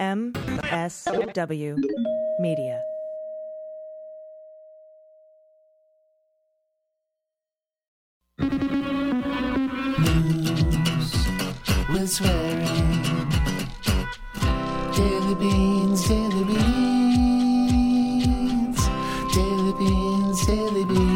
M.S.W. Media. News with swearing. Daily beans, daily beans. Daily beans, daily beans.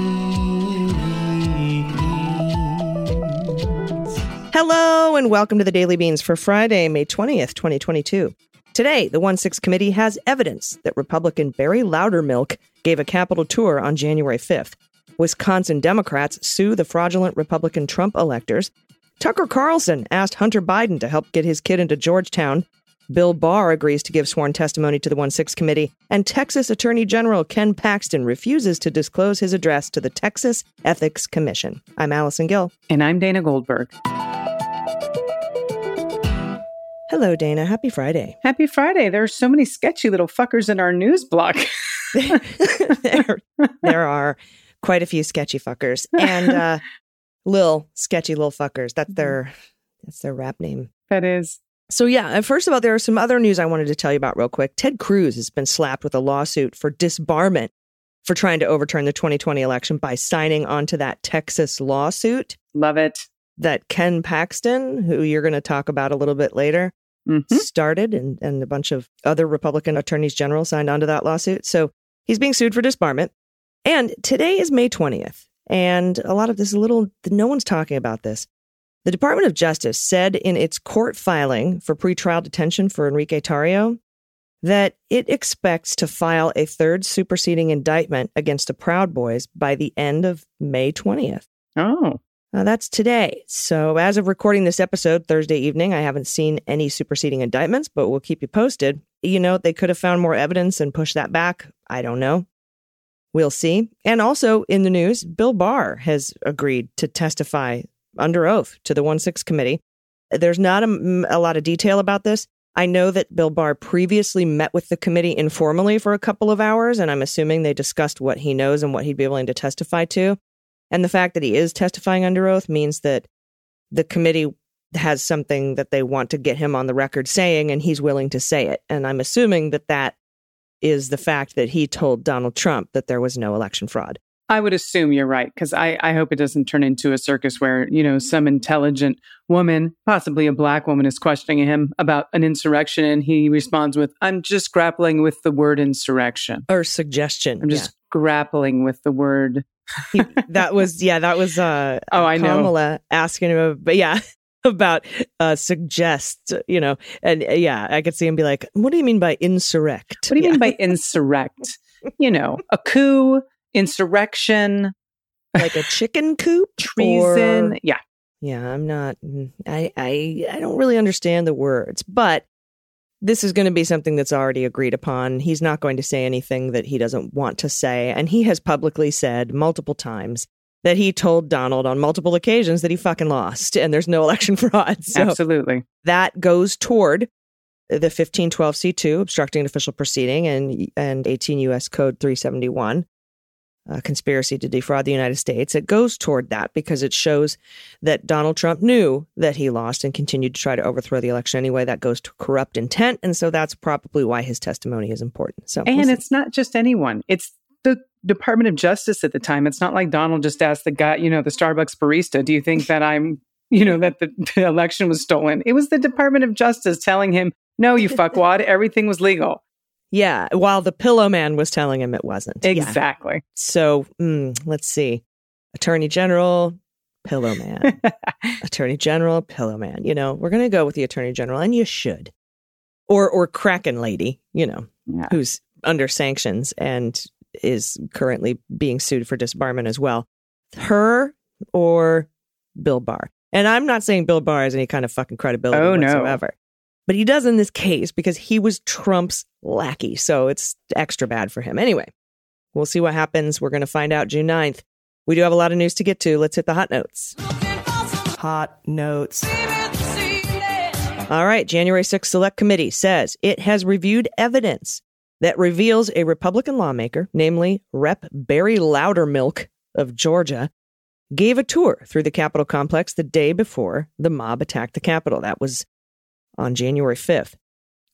Hello and welcome to the Daily Beans for Friday, May 20th, 2022. Today, the 1-6 Committee has evidence that Republican Barry Loudermilk gave a Capitol tour on January 5th. Wisconsin Democrats sue the fraudulent Republican Trump electors. Tucker Carlson asked Hunter Biden to help get his kid into Georgetown. Bill Barr agrees to give sworn testimony to the 1-6 Committee. And Texas Attorney General Ken Paxton refuses to disclose his address to the Texas Ethics Commission. I'm Allison Gill. And I'm Dana Goldberg. Hello, Dana. Happy Friday. Happy Friday. There are so many sketchy little fuckers in our news block. There are quite a few sketchy fuckers and sketchy little fuckers. That's their rap name. That is. So, yeah, first of all, there are some other news I wanted to tell you about real quick. Ted Cruz has been slapped with a lawsuit for disbarment for trying to overturn the 2020 election by signing onto that Texas lawsuit. Love it. That Ken Paxton, who you're going to talk about a little bit later, started, and a bunch of other Republican attorneys general signed onto that lawsuit. So he's being sued for disbarment. And today is May 20th. And a lot of this no one's talking about this. The Department of Justice said in its court filing for pretrial detention for Enrique Tarrio that it expects to file a third superseding indictment against the Proud Boys by the end of May 20th. Oh. That's today. So as of recording this episode Thursday evening, I haven't seen any superseding indictments, but we'll keep you posted. You know, they could have found more evidence and pushed that back. I don't know. We'll see. And also in the news, Bill Barr has agreed to testify under oath to the 1-6 Committee. There's not a lot of detail about this. I know that Bill Barr previously met with the committee informally for a couple of hours, and I'm assuming they discussed what he knows and what he'd be willing to testify to. And the fact that he is testifying under oath means that the committee has something that they want to get him on the record saying, and he's willing to say it. And I'm assuming that that is the fact that he told Donald Trump that there was no election fraud. I would assume you're right, because I hope it doesn't turn into a circus where, you know, some intelligent woman, possibly a black woman, is questioning him about an insurrection, and he responds with, I'm just grappling with the word insurrection. Or suggestion. I'm just grappling with the word. That was Kamala asking him, about suggest, you know, and I could see him be like, what do you mean by insurrect? What do you mean by insurrect? You know, a coup, insurrection, like a chicken coop, treason. Or, I'm not. I don't really understand the words, but this is going to be something that's already agreed upon. He's not going to say anything that he doesn't want to say. And he has publicly said multiple times that he told Donald on multiple occasions that he fucking lost and there's no election fraud. So absolutely. That goes toward the 1512 C2, obstructing an official proceeding, and 18 U.S. Code 371, conspiracy to defraud the United States. It goes toward that because it shows that Donald Trump knew that he lost and continued to try to overthrow the election anyway. That goes to corrupt intent. And so that's probably why his testimony is important. So, and it's not just anyone. It's the Department of Justice at the time. It's not like Donald just asked the guy, you know, the Starbucks barista, do you think that the election was stolen? It was the Department of Justice telling him, no, you fuckwad, everything was legal. Yeah, while the pillow man was telling him it wasn't. Exactly. Yeah. So let's see. Attorney General, pillow man. Attorney General, pillow man. You know, we're going to go with the Attorney General, and you should. Or Kraken lady, you know, who's under sanctions and is currently being sued for disbarment as well. Her or Bill Barr. And I'm not saying Bill Barr has any kind of fucking credibility whatsoever. No. But he does in this case because he was Trump's lackey. So it's extra bad for him. Anyway, we'll see what happens. We're going to find out June 9th. We do have a lot of news to get to. Let's hit the hot notes. Hot notes. All right. January 6th Select Committee says it has reviewed evidence that reveals a Republican lawmaker, namely Rep. Barry Loudermilk of Georgia, gave a tour through the Capitol complex the day before the mob attacked the Capitol. That was on January 5th.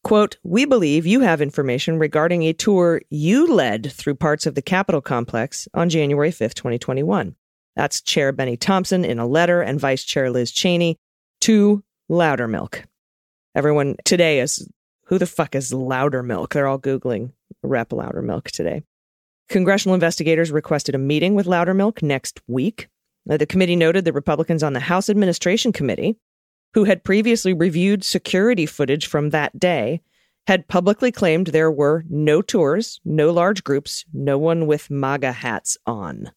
Quote, we believe you have information regarding a tour you led through parts of the Capitol complex on January 5th, 2021. That's Chair Benny Thompson in a letter and Vice Chair Liz Cheney to Loudermilk. Everyone today is, who the fuck is Loudermilk? They're all Googling Rep Loudermilk today. Congressional investigators requested a meeting with Loudermilk next week. The committee noted the Republicans on the House Administration Committee, who had previously reviewed security footage from that day, had publicly claimed there were no tours, no large groups, no one with MAGA hats on.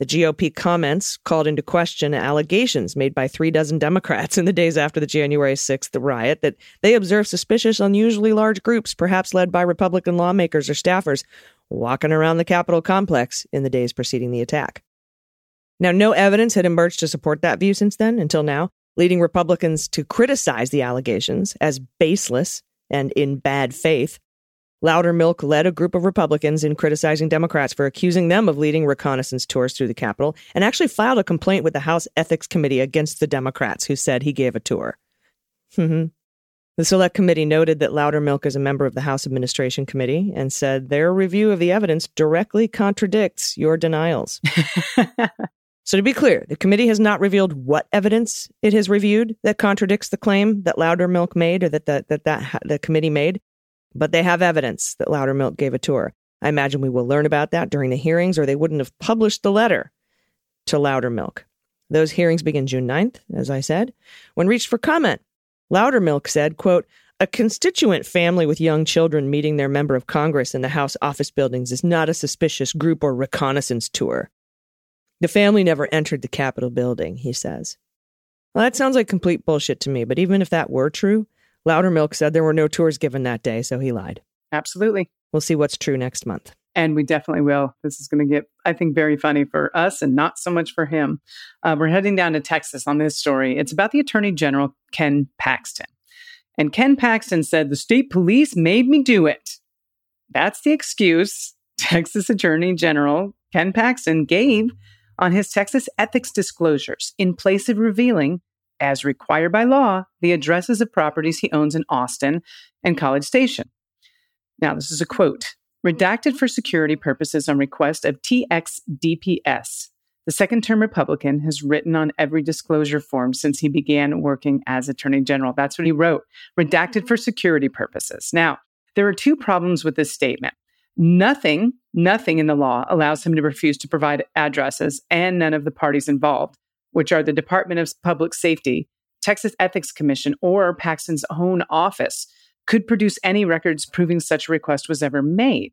The GOP comments called into question allegations made by 36 Democrats in the days after the January 6th riot that they observed suspicious, unusually large groups, perhaps led by Republican lawmakers or staffers, walking around the Capitol complex in the days preceding the attack. Now, no evidence had emerged to support that view since then, until now, leading Republicans to criticize the allegations as baseless and in bad faith. Loudermilk led a group of Republicans in criticizing Democrats for accusing them of leading reconnaissance tours through the Capitol, and actually filed a complaint with the House Ethics Committee against the Democrats who said he gave a tour. The Select Committee noted that Loudermilk is a member of the House Administration Committee and said their review of the evidence directly contradicts your denials. So to be clear, the committee has not revealed what evidence it has reviewed that contradicts the claim that Loudermilk made, or that the committee made, but they have evidence that Loudermilk gave a tour. I imagine we will learn about that during the hearings, or they wouldn't have published the letter to Loudermilk. Those hearings begin June 9th, as I said. When reached for comment, Loudermilk said, quote, a constituent family with young children meeting their member of Congress in the House office buildings is not a suspicious group or reconnaissance tour. The family never entered the Capitol building, he says. Well, that sounds like complete bullshit to me, but even if that were true, Loudermilk said there were no tours given that day, so he lied. Absolutely. We'll see what's true next month. And we definitely will. This is going to get, I think, very funny for us and not so much for him. We're heading down to Texas on this story. It's about the Attorney General, Ken Paxton. And Ken Paxton said, the state police made me do it. That's the excuse Texas Attorney General Ken Paxton gave on his Texas ethics disclosures, in place of revealing, as required by law, the addresses of properties he owns in Austin and College Station. Now, this is a quote. Redacted for security purposes on request of TXDPS. The second-term Republican has written on every disclosure form since he began working as Attorney General. That's what he wrote. Redacted for security purposes. Now, there are two problems with this statement. Nothing in the law allows him to refuse to provide addresses, and none of the parties involved, which are the Department of Public Safety, Texas Ethics Commission, or Paxton's own office, could produce any records proving such a request was ever made.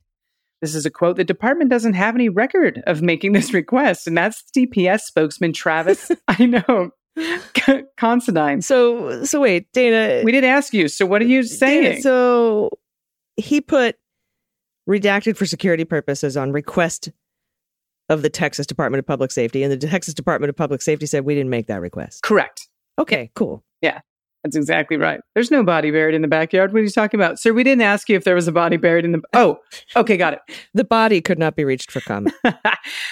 This is a quote. The department doesn't have any record of making this request. And that's DPS spokesman Travis, I know, Considine. So wait, Dana. We did ask you. So what are you saying? Dana, so he put redacted for security purposes on request of the Texas Department of Public Safety. And the Texas Department of Public Safety said, we didn't make that request. Correct. Okay, cool. Yeah. That's exactly right. There's no body buried in the backyard. What are you talking about? Sir, we didn't ask you if there was a body buried in the... Oh, okay, got it. The body could not be reached for comment.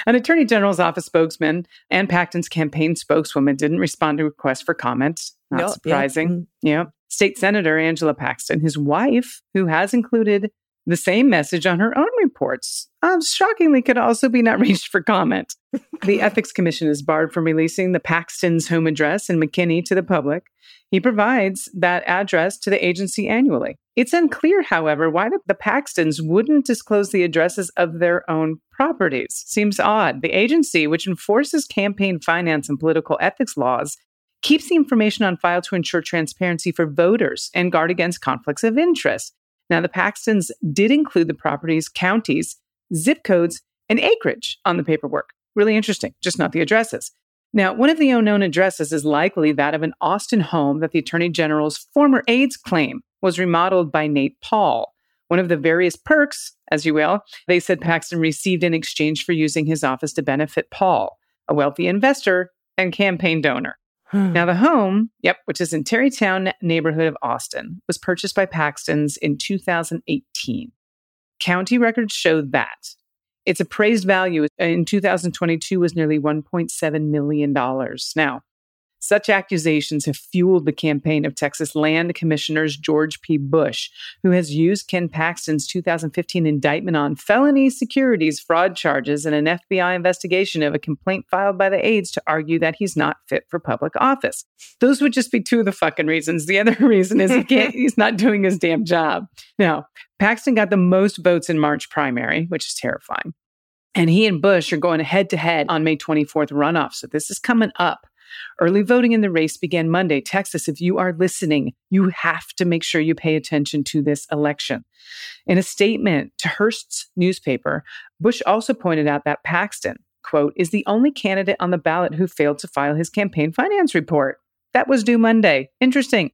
An Attorney General's office spokesman and Paxton's campaign spokeswoman didn't respond to requests for comment. Not surprising. Yeah. State Senator Angela Paxton, his wife, who has included the same message on her own reports, shockingly could also be not reached for comment. The Ethics Commission is barred from releasing the Paxton's home address in McKinney to the public. He provides that address to the agency annually. It's unclear, however, why the Paxtons wouldn't disclose the addresses of their own properties. Seems odd. The agency, which enforces campaign finance and political ethics laws, keeps the information on file to ensure transparency for voters and guard against conflicts of interest. Now, the Paxtons did include the properties, counties, zip codes, and acreage on the paperwork. Really interesting, just not the addresses. Now, one of the unknown addresses is likely that of an Austin home that the Attorney General's former aides claim was remodeled by Nate Paul. One of the various perks, as you will, they said Paxton received in exchange for using his office to benefit Paul, a wealthy investor and campaign donor. Now, the home, which is in Tarrytown neighborhood of Austin, was purchased by Paxton's in 2018. County records show that its appraised value in 2022 was nearly $1.7 million. Now, Such accusations have fueled the campaign of Texas Land Commissioner's George P. Bush, who has used Ken Paxton's 2015 indictment on felony securities fraud charges and an FBI investigation of a complaint filed by the aides to argue that he's not fit for public office. Those would just be two of the fucking reasons. The other reason is he's not doing his damn job. Now, Paxton got the most votes in March primary, which is terrifying. And he and Bush are going head-to-head on May 24th runoff. So this is coming up. Early voting in the race began Monday. Texas, if you are listening, you have to make sure you pay attention to this election. In a statement to Hearst's newspaper, Bush also pointed out that Paxton, quote, is the only candidate on the ballot who failed to file his campaign finance report. That was due Monday. Interesting.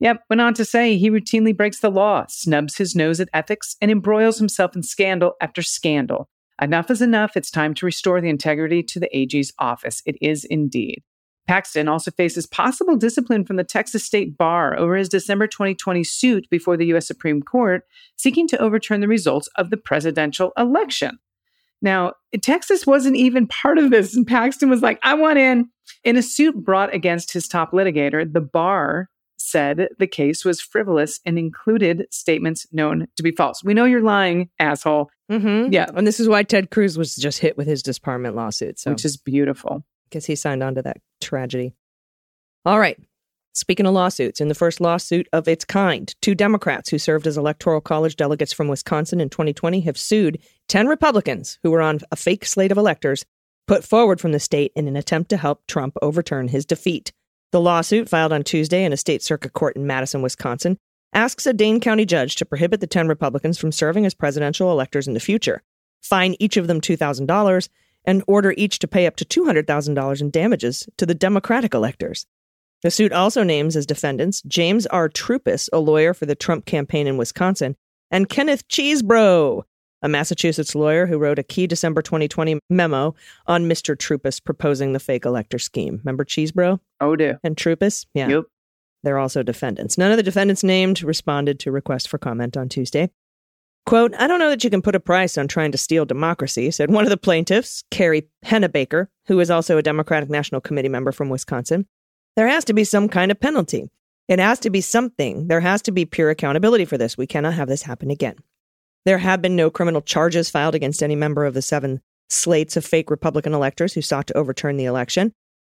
Yep, went on to say he routinely breaks the law, snubs his nose at ethics, and embroils himself in scandal after scandal. Enough is enough. It's time to restore the integrity to the AG's office. It is indeed. Paxton also faces possible discipline from the Texas State Bar over his December 2020 suit before the U.S. Supreme Court, seeking to overturn the results of the presidential election. Now, Texas wasn't even part of this, and Paxton was like, I want in. In a suit brought against his top litigator, the Bar said the case was frivolous and included statements known to be false. We know you're lying, asshole. Mm-hmm. Yeah. And this is why Ted Cruz was just hit with his disbarment lawsuit. So. Which is beautiful. Because he signed on to that tragedy. All right. Speaking of lawsuits, in the first lawsuit of its kind, two Democrats who served as electoral college delegates from Wisconsin in 2020 have sued 10 Republicans who were on a fake slate of electors put forward from the state in an attempt to help Trump overturn his defeat. The lawsuit, filed on Tuesday in a state circuit court in Madison, Wisconsin, asks a Dane County judge to prohibit the 10 Republicans from serving as presidential electors in the future, fine each of them $2,000, and order each to pay up to $200,000 in damages to the Democratic electors. The suit also names as defendants James R. Troupis, a lawyer for the Trump campaign in Wisconsin, and Kenneth Cheesebro, a Massachusetts lawyer who wrote a key December 2020 memo on Mr. Troupis proposing the fake elector scheme. Remember Cheesebro? Oh, dear. And Troupis? Yeah. Yep. They're also defendants. None of the defendants named responded to requests for comment on Tuesday. Quote, I don't know that you can put a price on trying to steal democracy, said one of the plaintiffs, Carrie Hennebaker, who is also a Democratic National Committee member from Wisconsin. There has to be some kind of penalty. It has to be something. There has to be pure accountability for this. We cannot have this happen again. There have been no criminal charges filed against any member of the 7 slates of fake Republican electors who sought to overturn the election.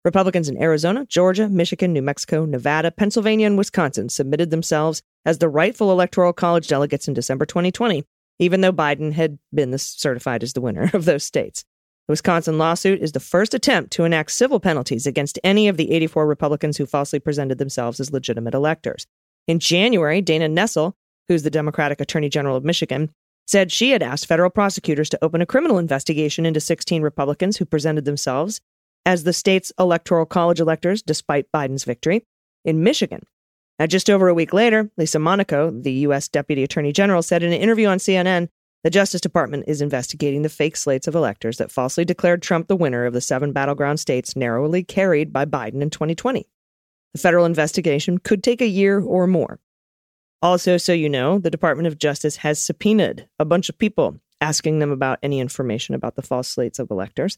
Republicans in Arizona, Georgia, Michigan, New Mexico, Nevada, Pennsylvania, and Wisconsin submitted themselves as the rightful electoral college delegates in December 2020, even though Biden had been certified as the winner of those states. The Wisconsin lawsuit is the first attempt to enact civil penalties against any of the 84 Republicans who falsely presented themselves as legitimate electors. In January, Dana Nessel, who's the Democratic Attorney General of Michigan, said she had asked federal prosecutors to open a criminal investigation into 16 Republicans who presented themselves as the state's electoral college electors, despite Biden's victory in Michigan. Now, just over a week later, Lisa Monaco, the U.S. Deputy Attorney General, said in an interview on CNN, the Justice Department is investigating the fake slates of electors that falsely declared Trump the winner of the 7 battleground states narrowly carried by Biden in 2020. The federal investigation could take a year or more. Also, so you know, the Department of Justice has subpoenaed a bunch of people, asking them about any information about the false slates of electors.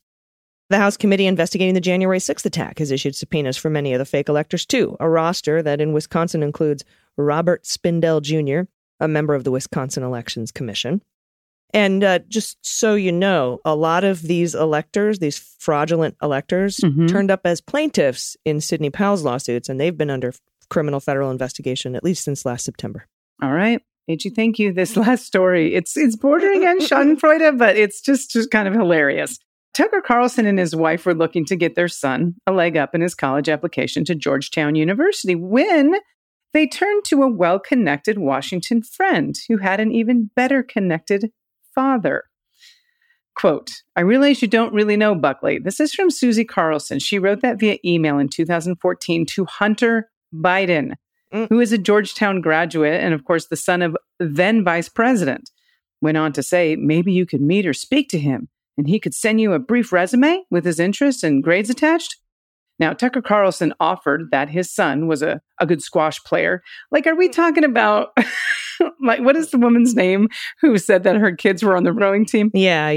The House committee investigating the January 6th attack has issued subpoenas for many of the fake electors, too, a roster that in Wisconsin includes Robert Spindell, Jr., a member of the Wisconsin Elections Commission. And just so you know, a lot of these electors, these fraudulent electors, turned up as plaintiffs in Sidney Powell's lawsuits, and they've been under criminal federal investigation, at least since last September. All right. AG, thank you. This last story, it's bordering on schadenfreude, but it's just kind of hilarious. Tucker Carlson and his wife were looking to get their son a leg up in his college application to Georgetown University when they turned to a well-connected Washington friend who had an even better connected father. Quote, I realize you don't really know, Buckley. This is from Susie Carlson. She wrote that via email in 2014 to Hunter Biden, who is a Georgetown graduate and, of course, the son of then vice president. Went on to say, maybe you could meet or speak to him, and he could send you a brief resume with his interests and grades attached. Now, Tucker Carlson offered that his son was a good squash player. Like, are we talking about like, what is the woman's name who said that her kids were on the rowing team? Yeah.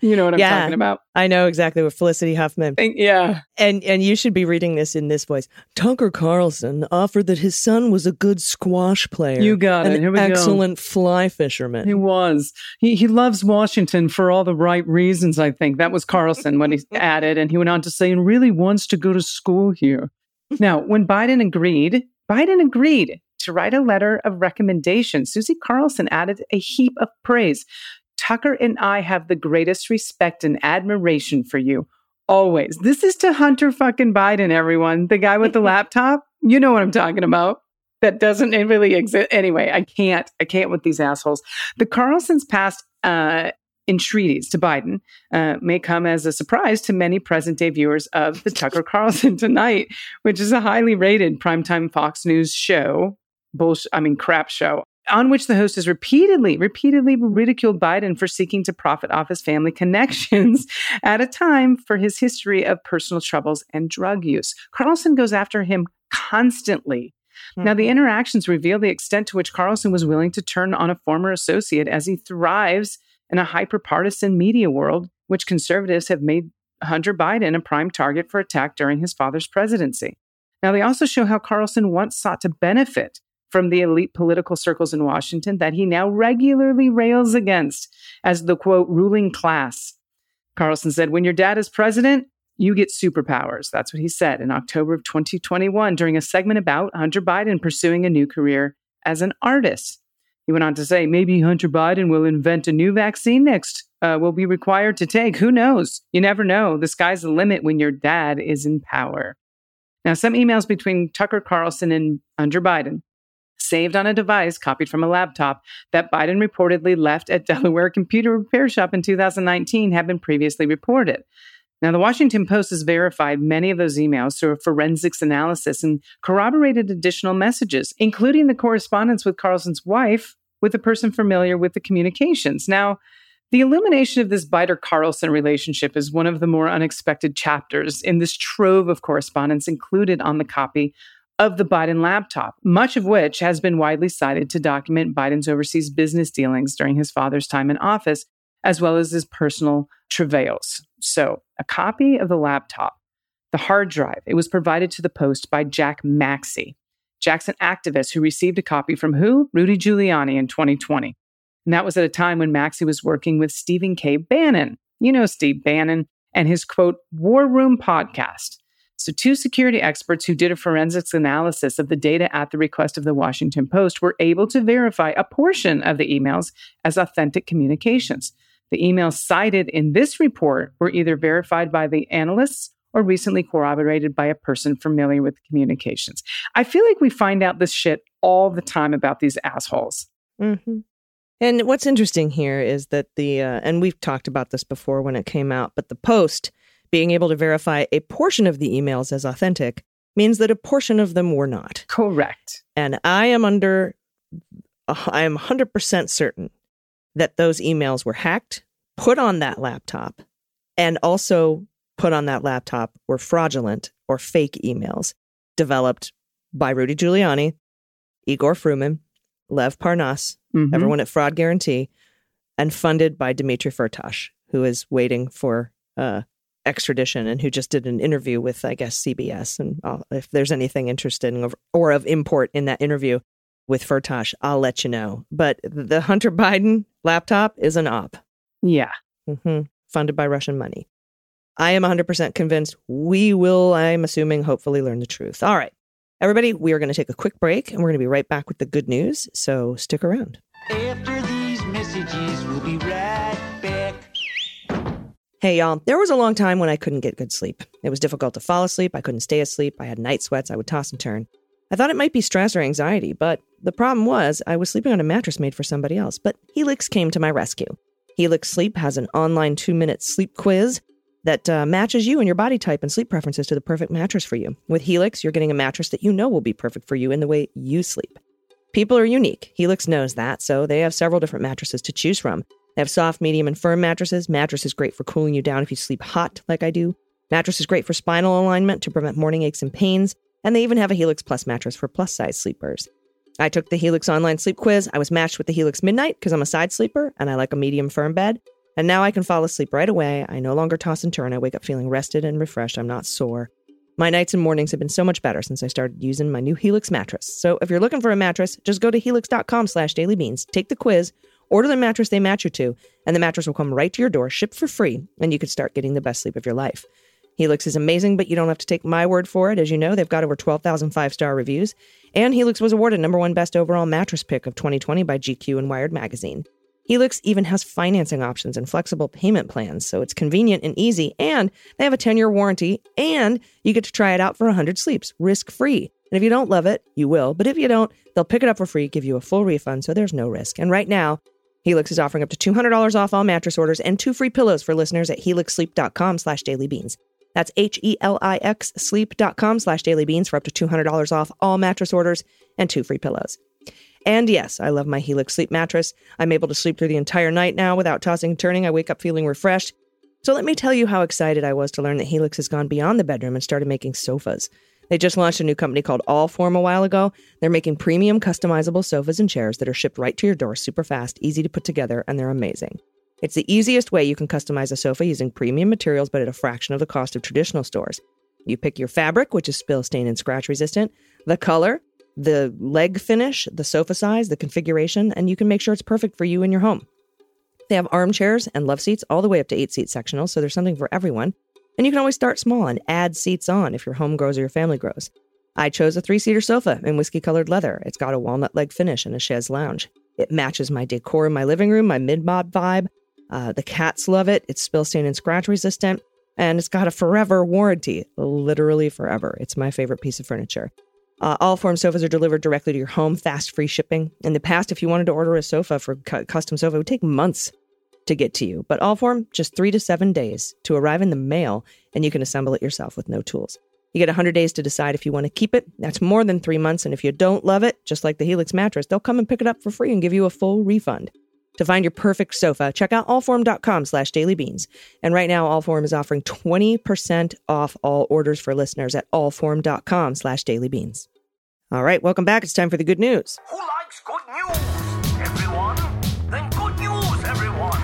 You know what I'm talking about. I know exactly, with Felicity Huffman. Yeah. And you should be reading this in this voice. Tucker Carlson offered that his son was a good squash player. You got it. Here we go. An excellent fly fisherman. He was. He loves Washington for all the right reasons, I think. That was Carlson when he added, and he went on to say, and really wants to go to school here. Now, when Biden agreed to write a letter of recommendation. Susie Carlson added a heap of praise. Tucker and I have the greatest respect and admiration for you, always. This is to Hunter fucking Biden, everyone. The guy with the laptop. You know what I'm talking about. That doesn't really exist. Anyway, I can't with these assholes. The Carlsons passed entreaties to Biden may come as a surprise to many present-day viewers of the Tucker Carlson Tonight, which is a highly rated primetime Fox News show, crap show, on which the host has repeatedly ridiculed Biden for seeking to profit off his family connections at a time for his history of personal troubles and drug use. Carlson goes after him constantly. Now, the interactions reveal the extent to which Carlson was willing to turn on a former associate as he thrives in a hyper-partisan media world, which conservatives have made Hunter Biden a prime target for attack during his father's presidency. Now, they also show how Carlson once sought to benefit from the elite political circles in Washington that he now regularly rails against as the, quote, ruling class. Carlson said, when your dad is president, you get superpowers. That's what he said in October of 2021 during a segment about Hunter Biden pursuing a new career as an artist. He went on to say, maybe Hunter Biden will invent a new vaccine next, we'll be required to take. Who knows? You never know. The sky's the limit when your dad is in power. Now, some emails between Tucker Carlson and Hunter Biden, saved on a device copied from a laptop that Biden reportedly left at Delaware Computer Repair Shop in 2019, have been previously reported. Now, the Washington Post has verified many of those emails through a forensics analysis and corroborated additional messages, including the correspondence with Carlson's wife, with a person familiar with the communications. Now, the illumination of this Biden-Carlson relationship is one of the more unexpected chapters in this trove of correspondence included on the copy of the Biden laptop, much of which has been widely cited to document Biden's overseas business dealings during his father's time in office, as well as his personal travails. So, a copy of the laptop, the hard drive, it was provided to the Post by Jack Maxey. Jack's an activist who received a copy from who? Rudy Giuliani in 2020. And that was at a time when Maxey was working with Stephen K. Bannon. You know Steve Bannon and his, quote, War Room podcast. So two security experts who did a forensics analysis of the data at the request of the Washington Post were able to verify a portion of the emails as authentic communications. The emails cited in this report were either verified by the analysts or recently corroborated by a person familiar with communications. I feel like we find out this shit all the time about these assholes. Mm-hmm. And what's interesting here is that and we've talked about this before when it came out, but the Post being able to verify a portion of the emails as authentic means that a portion of them were not. Correct. And I am 100% certain that those emails were hacked, put on that laptop, and also put on that laptop were fraudulent or fake emails developed by Rudy Giuliani, Igor Fruman, Lev Parnas, everyone at Fraud Guarantee, and funded by Dmitry Firtash, who is waiting for extradition and who just did an interview with, I guess, CBS. And if there's anything interesting or of import in that interview with Firtash, I'll let you know. But the Hunter Biden laptop is an op. Yeah. Mm-hmm. Funded by Russian money. I am 100% convinced we will, I'm assuming, hopefully learn the truth. All right, everybody, we are going to take a quick break and we're going to be right back with the good news. So stick around. After these messages, we'll be right back. Hey, y'all, there was a long time when I couldn't get good sleep. It was difficult to fall asleep. I couldn't stay asleep. I had night sweats. I would toss and turn. I thought it might be stress or anxiety, but the problem was I was sleeping on a mattress made for somebody else. But Helix came to my rescue. Helix Sleep has an online 2-minute sleep quiz that matches you and your body type and sleep preferences to the perfect mattress for you. With Helix, you're getting a mattress that you know will be perfect for you in the way you sleep. People are unique. Helix knows that, so they have several different mattresses to choose from. They have soft, medium, and firm mattresses. Mattress is great for cooling you down if you sleep hot, like I do. Mattress is great for spinal alignment to prevent morning aches and pains. And they even have a Helix Plus mattress for plus-size sleepers. I took the Helix online sleep quiz. I was matched with the Helix Midnight because I'm a side sleeper and I like a medium firm bed. And now I can fall asleep right away. I no longer toss and turn. I wake up feeling rested and refreshed. I'm not sore. My nights and mornings have been so much better since I started using my new Helix mattress. So if you're looking for a mattress, just go to helix.com/dailybeans. Take the quiz, order the mattress they match you to, and the mattress will come right to your door, shipped for free, and you can start getting the best sleep of your life. Helix is amazing, but you don't have to take my word for it. As you know, they've got over 12,000 five-star reviews, and Helix was awarded #1 best overall mattress pick of 2020 by GQ and Wired magazine. Helix even has financing options and flexible payment plans, so it's convenient and easy, and they have a 10-year warranty, and you get to try it out for 100 sleeps, risk-free. And if you don't love it, you will, but if you don't, they'll pick it up for free, give you a full refund, so there's no risk. And right now, Helix is offering up to $200 off all mattress orders and 2 free pillows for listeners at helixsleep.com/dailybeans. That's Helix sleep.com/dailybeans for up to $200 off all mattress orders and 2 free pillows. And yes, I love my Helix sleep mattress. I'm able to sleep through the entire night now without tossing and turning. I wake up feeling refreshed. So let me tell you how excited I was to learn that Helix has gone beyond the bedroom and started making sofas. They just launched a new company called Allform a while ago. They're making premium customizable sofas and chairs that are shipped right to your door, super fast, easy to put together, and they're amazing. It's the easiest way you can customize a sofa using premium materials, but at a fraction of the cost of traditional stores. You pick your fabric, which is spill, stain, and scratch resistant, the color, the leg finish, the sofa size, the configuration, and you can make sure it's perfect for you and your home. They have armchairs and love seats all the way up to 8-seat sectionals, so there's something for everyone. And you can always start small and add seats on if your home grows or your family grows. I chose a 3-seater sofa in whiskey-colored leather. It's got a walnut leg finish and a chaise lounge. It matches my decor in my living room, my mid-mod vibe. The cats love it. It's spill, stain, and scratch resistant. And it's got a forever warranty. Literally forever. It's my favorite piece of furniture. Allform sofas are delivered directly to your home. Fast, free shipping. In the past, if you wanted to order a sofa for custom sofa, it would take months to get to you. But Allform, just 3 to 7 days to arrive in the mail, and you can assemble it yourself with no tools. You get 100 days to decide if you want to keep it. That's more than 3 months. And if you don't love it, just like the Helix mattress, they'll come and pick it up for free and give you a full refund. To find your perfect sofa, check out allform.com/dailybeans. And right now, Allform is offering 20% off all orders for listeners at allform.com/dailybeans. All right, welcome back. It's time for the good news. Who likes good news, everyone? Then good news, everyone.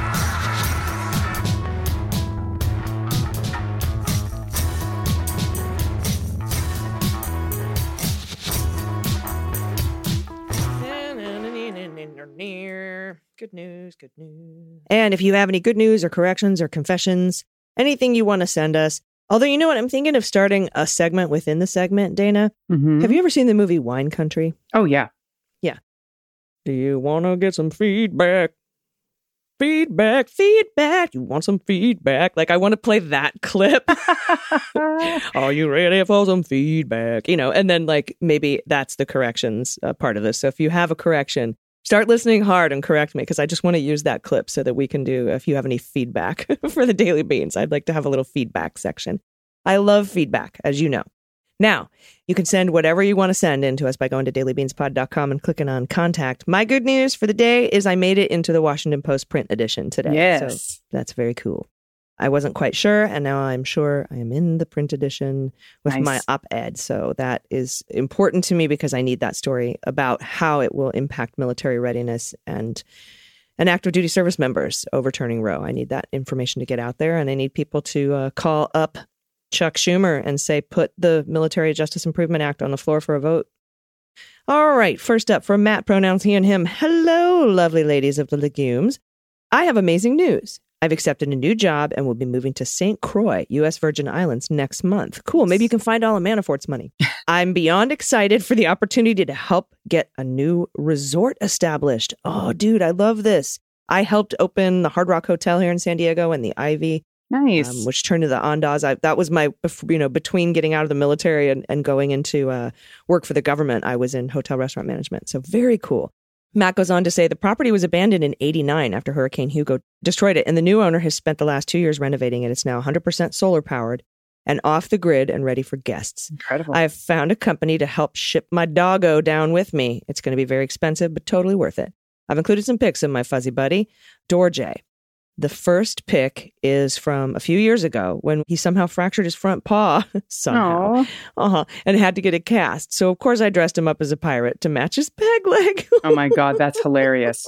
Good news, good news. And if you have any good news or corrections or confessions, anything you want to send us. Although, you know what? I'm thinking of starting a segment within the segment, Dana. Mm-hmm. Have you ever seen the movie Wine Country? Oh, yeah. Yeah. Do you want to get some feedback? Feedback, feedback. You want some feedback? Like, I want to play that clip. Are you ready for some feedback? You know, and then like maybe that's the corrections part of this. So if you have a correction, start listening hard and correct me, because I just want to use that clip so that we can do, if you have any feedback for the Daily Beans, I'd like to have a little feedback section. I love feedback, as you know. Now, you can send whatever you want to send in to us by going to dailybeanspod.com and clicking on contact. My good news for the day is I made it into the Washington Post print edition today. Yes. So that's very cool. I wasn't quite sure, and now I'm sure I am in the print edition with my op-ed. So that is important to me because I need that story about how it will impact military readiness and active duty service members overturning Roe. I need that information to get out there, and I need people to call up Chuck Schumer and say, put the Military Justice Improvement Act on the floor for a vote. All right, first up from Matt, pronouns he and him. Hello, lovely ladies of the legumes. I have amazing news. I've accepted a new job and will be moving to St. Croix, U.S. Virgin Islands next month. Cool. Maybe you can find all of Manafort's money. I'm beyond excited for the opportunity to help get a new resort established. Oh, dude, I love this. I helped open the Hard Rock Hotel here in San Diego and the Ivy. Nice. Which turned to the Andaz. That was my, you know, between getting out of the military and going into work for the government, I was in hotel restaurant management. So very cool. Matt goes on to say the property was abandoned in '89 after Hurricane Hugo destroyed it, and the new owner has spent the last 2 years renovating it. It's now 100% solar powered and off the grid and ready for guests. Incredible. I have found a company to help ship my doggo down with me. It's going to be very expensive, but totally worth it. I've included some pics of my fuzzy buddy, Dorje. The first pick is from a few years ago when he somehow fractured his front paw and had to get it cast. So, of course, I dressed him up as a pirate to match his peg leg. Oh, my God. That's hilarious.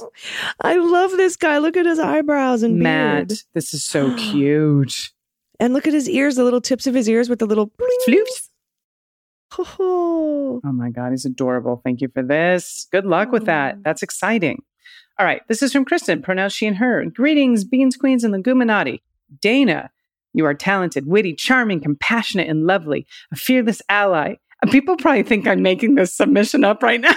I love this guy. Look at his eyebrows and beard. Matt, this is so cute. And look at his ears, the little tips of his ears with the little floops. Oh, my God. He's adorable. Thank you for this. Good luck with that. That's exciting. All right, this is from Kristen, pronouns she and her. Greetings, Beans, Queens, and Leguminati. Dana, you are talented, witty, charming, compassionate, and lovely. A fearless ally. People probably think I'm making this submission up right now.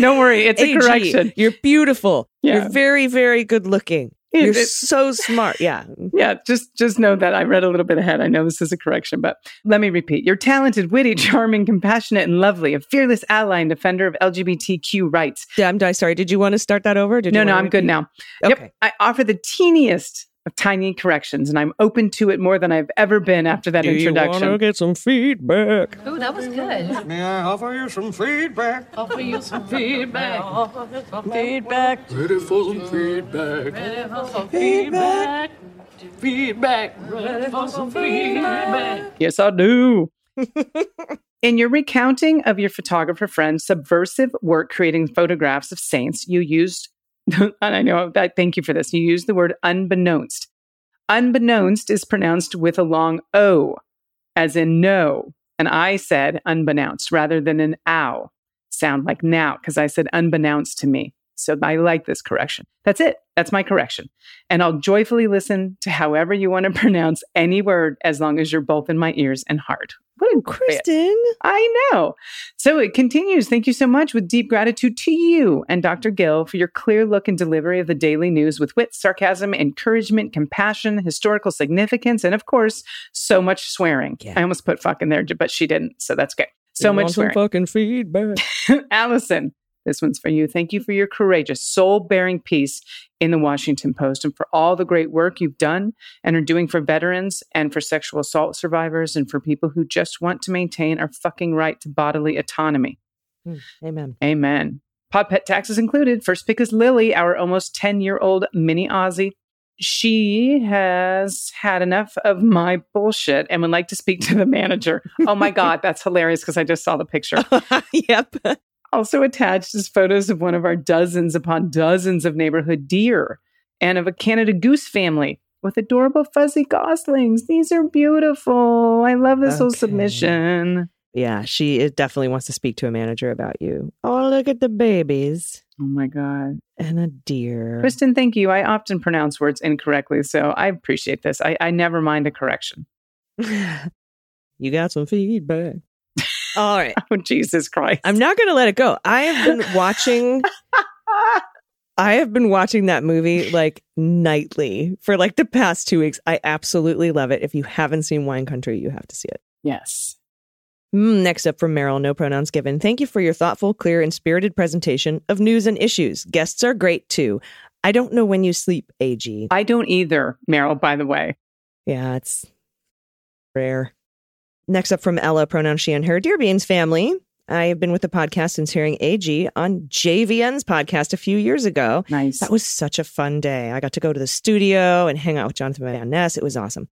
Don't worry, it's a correction. You're beautiful. Yeah. You're very, very good looking. You're so smart. Yeah. Yeah. Just know that I read a little bit ahead. I know this is a correction, but let me repeat. You're talented, witty, charming, compassionate, and lovely, a fearless ally and defender of LGBTQ rights. Yeah, I'm sorry. Did you want to start that over? I'm good now. Okay. Yep. I offer the teeniest of tiny corrections, and I'm open to it more than I've ever been after that introduction. You want to get some feedback? Ooh, that was good. May I offer you some feedback? Offer you some feedback. Ready for some feedback. Ready for some feedback. Yes, I do. In your recounting of your photographer friend's subversive work creating photographs of saints, you used... And I know, thank you for this. You use the word unbeknownst. Unbeknownst is pronounced with a long O, as in no. And I said unbeknownst rather than an ow sound like now, because I said unbeknownst to me. So I like this correction. That's it. That's my correction. And I'll joyfully listen to however you want to pronounce any word as long as you're both in my ears and heart. What a Kristen. I know. So it continues. Thank you so much. With deep gratitude to you and Dr. Gill for your clear look and delivery of the daily news with wit, sarcasm, encouragement, compassion, historical significance, and of course, so much swearing. Yeah. I almost put fuck in there, but she didn't. So that's good. So much swearing. Fucking feedback. Allison, this one's for you. Thank you for your courageous, soul-bearing piece in the Washington Post and for all the great work you've done and are doing for veterans and for sexual assault survivors and for people who just want to maintain our fucking right to bodily autonomy. Amen. Amen. Pod pet taxes included. First pick is Lily, our almost 10-year-old mini Aussie. She has had enough of my bullshit and would like to speak to the manager. Oh my God, that's hilarious because I just saw the picture. Yep. Also attached is photos of one of our dozens upon dozens of neighborhood deer and of a Canada goose family with adorable fuzzy goslings. These are beautiful. I love this whole submission. Yeah, she definitely wants to speak to a manager about you. Oh, look at the babies. Oh, my God. And a deer. Kristen, thank you. I often pronounce words incorrectly, so I appreciate this. I never mind a correction. You got some feedback. All right. Oh, Jesus Christ. I'm not going to let it go. I have been watching that movie like nightly for like the past 2 weeks. I absolutely love it. If you haven't seen Wine Country, you have to see it. Yes. Next up from Meryl, no pronouns given. Thank you for your thoughtful, clear, and spirited presentation of news and issues. Guests are great too. I don't know when you sleep, AG. I don't either, Meryl, by the way. Yeah, it's rare. Next up from Ella, pronoun she and her. Dear Beans family, I have been with the podcast since hearing AG on JVN's podcast a few years ago. Nice. That was such a fun day. I got to go to the studio and hang out with Jonathan Van Ness. It was awesome.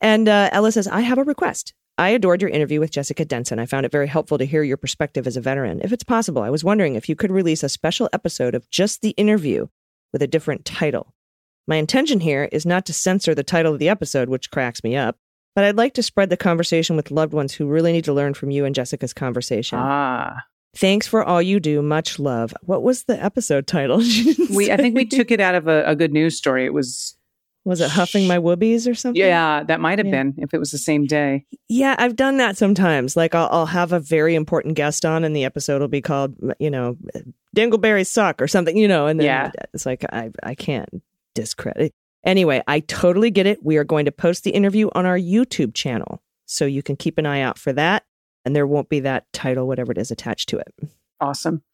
And Ella says, I have a request. I adored your interview with Jessica Denson. I found it very helpful to hear your perspective as a veteran. If it's possible, I was wondering if you could release a special episode of just the interview with a different title. My intention here is not to censor the title of the episode, which cracks me up. But I'd like to spread the conversation with loved ones who really need to learn from you and Jessica's conversation. Ah. Thanks for all you do. Much love. What was the episode title? I think we took it out of a good news story. It was... Was it Huffing My Woobies or something? Yeah, that might have been if it was the same day. Yeah, I've done that sometimes. Like I'll have a very important guest on and the episode will be called, Dingleberries Suck or something, and then it's like, I can't discredit. Anyway, I totally get it. We are going to post the interview on our YouTube channel, so you can keep an eye out for that, and there won't be that title, whatever it is, attached to it. Awesome.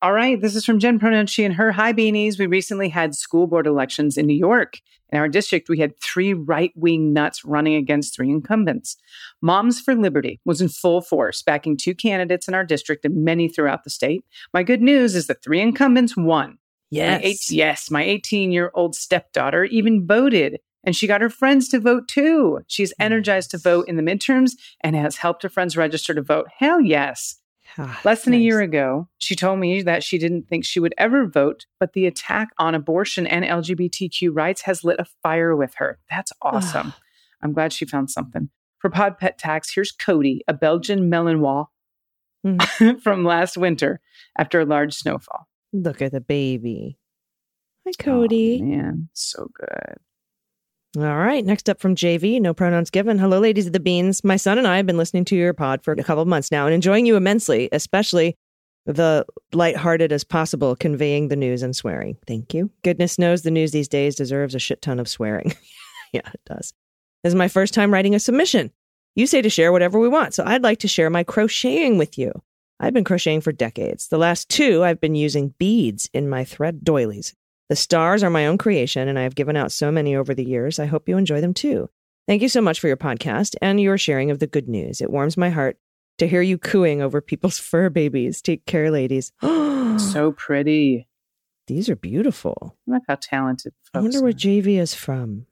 All right, this is from Jen, pronouns she and her. Hi, Beanies. We recently had school board elections in New York. In our district, we had 3 right-wing nuts running against 3 incumbents. Moms for Liberty was in full force, backing 2 candidates in our district and many throughout the state. My good news is the 3 incumbents won. Yes. My 18-year-old stepdaughter even voted, and she got her friends to vote too. She's energized to vote in the midterms and has helped her friends register to vote. Hell yes. Less than a year ago, she told me that she didn't think she would ever vote, but the attack on abortion and LGBTQ rights has lit a fire with her. That's awesome. I'm glad she found something. For Pod Pet Tax, here's Cody, a Belgian Malinois from last winter after a large snowfall. Look at the baby. Hi, Cody. Oh, man, so good. All right. Next up from JV, no pronouns given. Hello, ladies of the beans. My son and I have been listening to your pod for a couple of months now and enjoying you immensely, especially the lighthearted as possible, conveying the news and swearing. Thank you. Goodness knows the news these days deserves a shit ton of swearing. Yeah, it does. This is my first time writing a submission. You say to share whatever we want, so I'd like to share my crocheting with you. I've been crocheting for decades. The last two, I've been using beads in my thread doilies. The stars are my own creation, and I have given out so many over the years. I hope you enjoy them, too. Thank you so much for your podcast and your sharing of the good news. It warms my heart to hear you cooing over people's fur babies. Take care, ladies. So pretty. These are beautiful. I like how talented folks are. I wonder where JV is from.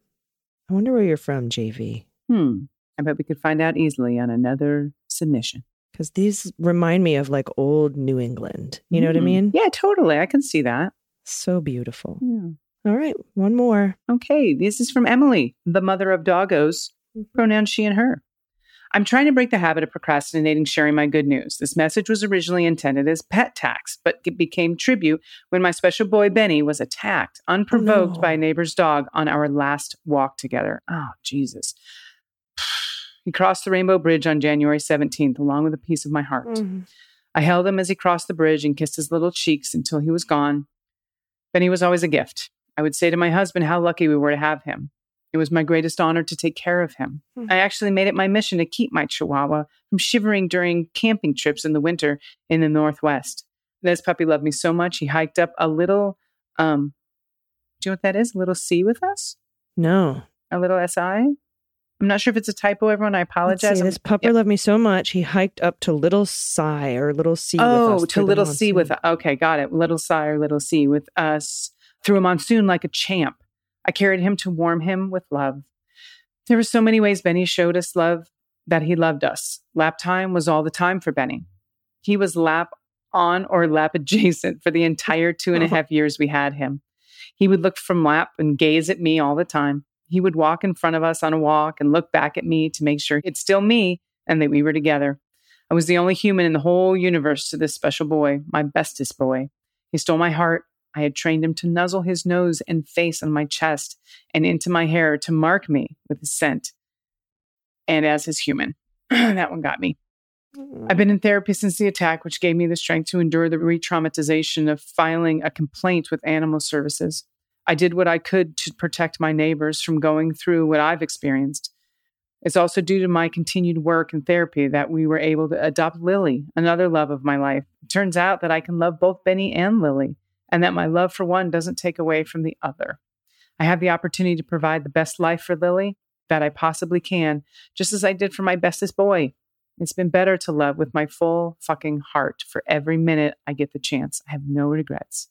I wonder where you're from, JV. I bet we could find out easily on another submission. Because these remind me of, like, old New England. You know what I mean? Yeah, totally. I can see that. So beautiful. Yeah. All right. One more. Okay. This is from Emily, the mother of doggos, pronouns she and her. I'm trying to break the habit of procrastinating sharing my good news. This message was originally intended as pet tax, but it became tribute when my special boy, Benny, was attacked unprovoked by a neighbor's dog on our last walk together. Oh, Jesus. He crossed the Rainbow Bridge on January 17th, along with a piece of my heart. I held him as he crossed the bridge and kissed his little cheeks until he was gone. Benny was always a gift. I would say to my husband how lucky we were to have him. It was my greatest honor to take care of him. I actually made it my mission to keep my Chihuahua from shivering during camping trips in the winter in the Northwest. This puppy loved me so much, he hiked up a little, do you know what that is? A little C with us? No. A little S.I.? I'm not sure if it's a typo, everyone. I apologize. This pupper loved me so much, he hiked up to Little Sigh or Little C with us. Oh, to Little C with us. Okay, got it. Little Sigh or Little C with us through a monsoon like a champ. I carried him to warm him with love. There were so many ways Benny showed us love, that he loved us. Lap time was all the time for Benny. He was lap on or lap adjacent for the entire 2.5 years we had him. He would look from lap and gaze at me all the time. He would walk in front of us on a walk and look back at me to make sure it's still me and that we were together. I was the only human in the whole universe to this special boy, my bestest boy. He stole my heart. I had trained him to nuzzle his nose and face on my chest and into my hair to mark me with his scent. And as his human, that one got me. I've been in therapy since the attack, which gave me the strength to endure the re-traumatization of filing a complaint with animal services. I did what I could to protect my neighbors from going through what I've experienced. It's also due to my continued work and therapy that we were able to adopt Lily, another love of my life. It turns out that I can love both Benny and Lily, and that my love for one doesn't take away from the other. I have the opportunity to provide the best life for Lily that I possibly can, just as I did for my bestest boy. It's been better to love with my full fucking heart for every minute I get the chance. I have no regrets.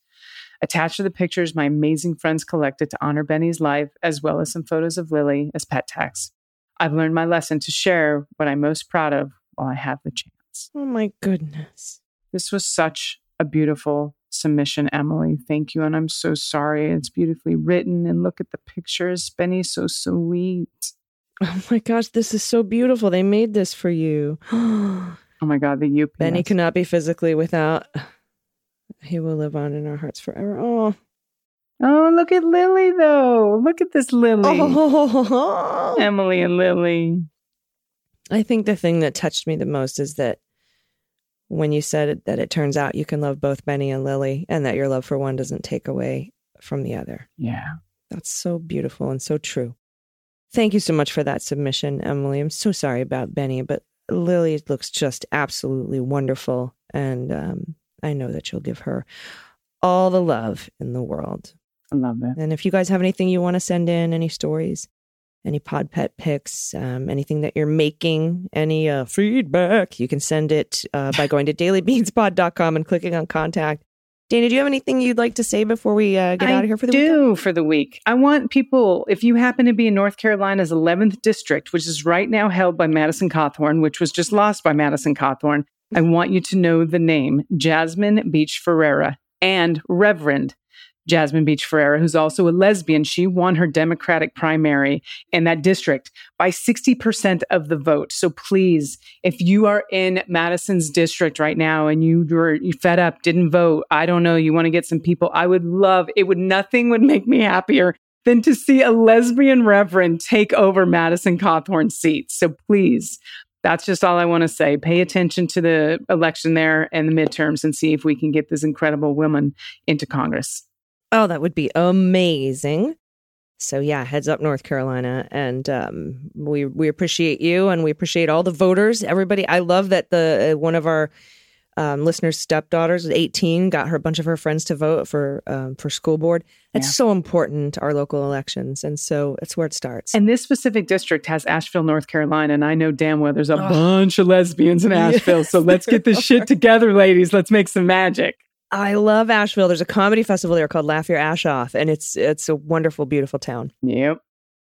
Attached to the pictures my amazing friends collected to honor Benny's life, as well as some photos of Lily as pet tax. I've learned my lesson to share what I'm most proud of while I have the chance. Oh my goodness. This was such a beautiful submission, Emily. Thank you. And I'm so sorry. It's beautifully written. And look at the pictures. Benny's so sweet. Oh my gosh, this is so beautiful. They made this for you. Oh my God, the UPS. Benny cannot be physically without... He will live on in our hearts forever. Oh, look at Lily, though. Look at this Lily. Oh. Emily and Lily. I think the thing that touched me the most is that when you said it, that it turns out you can love both Benny and Lily and that your love for one doesn't take away from the other. Yeah. That's so beautiful and so true. Thank you so much for that submission, Emily. I'm so sorry about Benny, but Lily looks just absolutely wonderful. And I know that you'll give her all the love in the world. I love it. And if you guys have anything you want to send in, any stories, any pod pet pics, anything that you're making, any feedback, you can send it by going to dailybeanspod.com and clicking on contact. Dana, do you have anything you'd like to say before we get out of here for the week? I do for the week. I want people, if you happen to be in North Carolina's 11th district, which is right now held by Madison Cawthorn, which was just lost by Madison Cawthorn, I want you to know the name Jasmine Beach Ferreira and Reverend Jasmine Beach Ferreira, who's also a lesbian. She won her Democratic primary in that district by 60% of the vote. So please, if you are in Madison's district right now and you're fed up, didn't vote, I don't know, you want to get some people, I would love, it would, nothing would make me happier than to see a lesbian reverend take over Madison Cawthorn's seat. So please, that's just all I want to say. Pay attention to the election there and the midterms and see if we can get this incredible woman into Congress. Oh, that would be amazing. So yeah, heads up, North Carolina. And we appreciate you and we appreciate all the voters, everybody. I love that the one of our listeners' stepdaughters, 18, got her a bunch of her friends to vote for school board. That's so important to our local elections. And so that's where it starts. And this specific district has Asheville, North Carolina. And I know damn well there's a bunch of lesbians in Asheville. Yes, so let's get this shit together, ladies. Let's make some magic. I love Asheville. There's a comedy festival there called Laugh Your Ash Off, and it's a wonderful, beautiful town. Yep.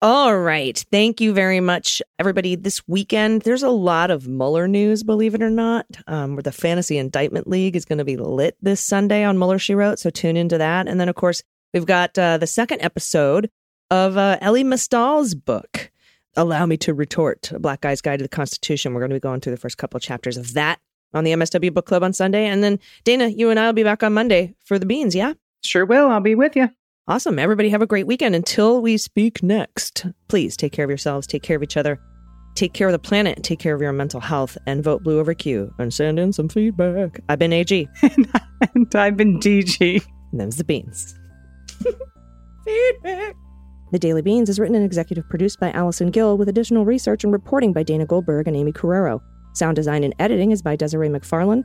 All right. Thank you very much, everybody. This weekend, there's a lot of Mueller news, believe it or not, where the Fantasy Indictment League is going to be lit this Sunday on Mueller, She Wrote, so tune into that. And then, of course, we've got the second episode of Elie Mystal's book, Allow Me to Retort, A Black Guy's Guide to the Constitution. We're going to be going through the first couple of chapters of that on the MSW Book Club on Sunday. And then, Dana, you and I will be back on Monday for the beans, yeah? Sure will. I'll be with you. Awesome. Everybody have a great weekend. Until we speak next, please take care of yourselves, take care of each other, take care of the planet, take care of your mental health, and vote blue over Q, and send in some feedback. I've been AG. And I've been DG. And them's the beans. Feedback. The Daily Beans is written and executive produced by Allison Gill, with additional research and reporting by Dana Goldberg and Amy Carrero. Sound design and editing is by Desiree McFarlane,